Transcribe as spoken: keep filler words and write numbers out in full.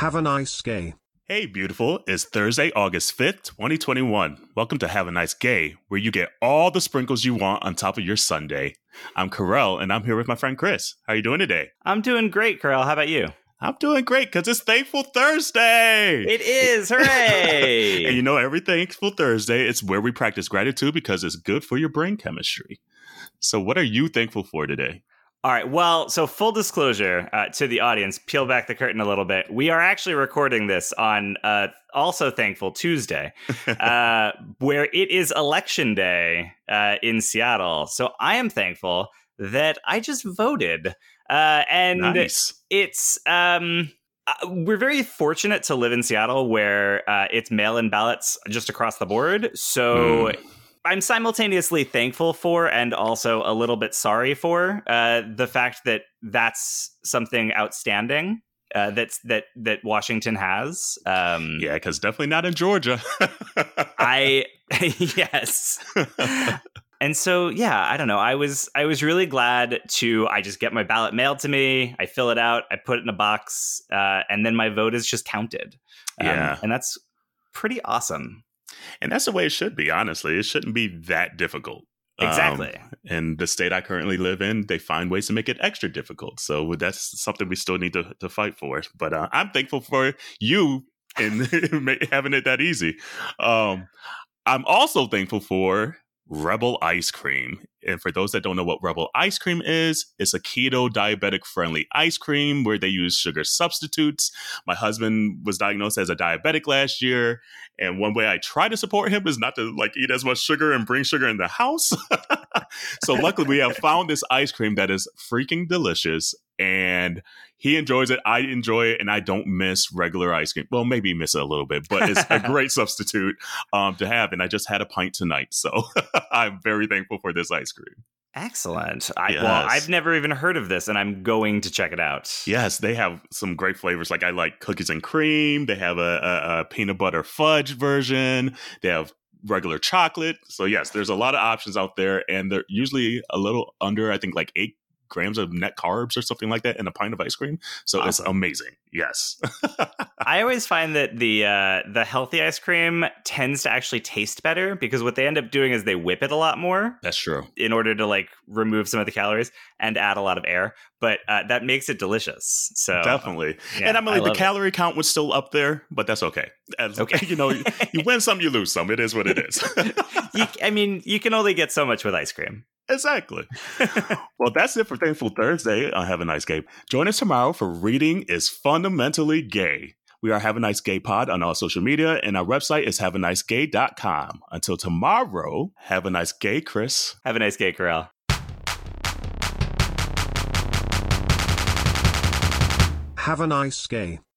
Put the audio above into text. Have a Nice Gay. Hey, beautiful. It's Thursday, August fifth, twenty twenty-one. Welcome to Have a Nice Gay, where you get all the sprinkles you want on top of your Sunday. I'm Carell, and I'm here with my friend Chris. How are you doing today? I'm doing great, Carell. How about you? I'm doing great because it's Thankful Thursday. It is. Hooray. And you know, every Thankful Thursday, it's where we practice gratitude because it's good for your brain chemistry. So what are you thankful for today? All right. Well, so full disclosure uh, to the audience, peel back the curtain a little bit. We are actually recording this on uh, also Thankful Tuesday, uh, where it is election day uh, in Seattle. So I am thankful that I just voted. Uh, and nice. it's um, we're very fortunate to live in Seattle where uh, it's mail-in ballots just across the board. So mm. I'm simultaneously thankful for and also a little bit sorry for uh, the fact that that's something outstanding uh, that's that that Washington has. Um, yeah, because definitely not in Georgia. I yes. And so, yeah, I don't know. I was I was really glad to I just get my ballot mailed to me. I fill it out. I put it in a box uh, and then my vote is just counted. Um, yeah. And that's pretty awesome. And that's the way it should be. Honestly, it shouldn't be that difficult. Exactly. Um, and the state I currently live in, they find ways to make it extra difficult. So that's something we still need to, to fight for. But uh, I'm thankful for you in having it that easy. Um, I'm also thankful for Rebel ice cream. And for those that don't know what Rebel ice cream is, it's a keto diabetic friendly ice cream where they use sugar substitutes. My husband was diagnosed as a diabetic last year. And one way I try to support him is not to like eat as much sugar and bring sugar in the house. So luckily we have found this ice cream that is freaking delicious. And he enjoys it. I enjoy it. And I don't miss regular ice cream. Well, maybe miss it a little bit, but it's a great substitute um, to have. And I just had a pint tonight. So I'm very thankful for this ice cream. Excellent. I, yes. Well, I've never even heard of this, and I'm going to check it out. Yes, they have some great flavors. Like I like cookies and cream. They have a, a, a peanut butter fudge version. They have regular chocolate. So yes, there's a lot of options out there. And they're usually a little under, I think, like eight grams of net carbs or something like that in a pint of ice cream. So awesome. It's amazing. Yes. I always find that the uh, the healthy ice cream tends to actually taste better because what they end up doing is they whip it a lot more. That's true. In order to like remove some of the calories and add a lot of air. But uh, that makes it delicious. So definitely. Yeah, and I'm like, the calorie it. count was still up there, but that's okay. As, okay. You know, you win some, you lose some. It is what it is. you, I mean, you can only get so much with ice cream. Exactly. Well, that's it for Thankful Thursday. Uh, have a nice gay. Join us tomorrow for Reading is Fundamentally Gay. We are Have a Nice Gay Pod on all social media, and our website is have a nice gay dot com. Until tomorrow, have a nice gay, Chris. Have a nice gay, Carell. Have a nice gay.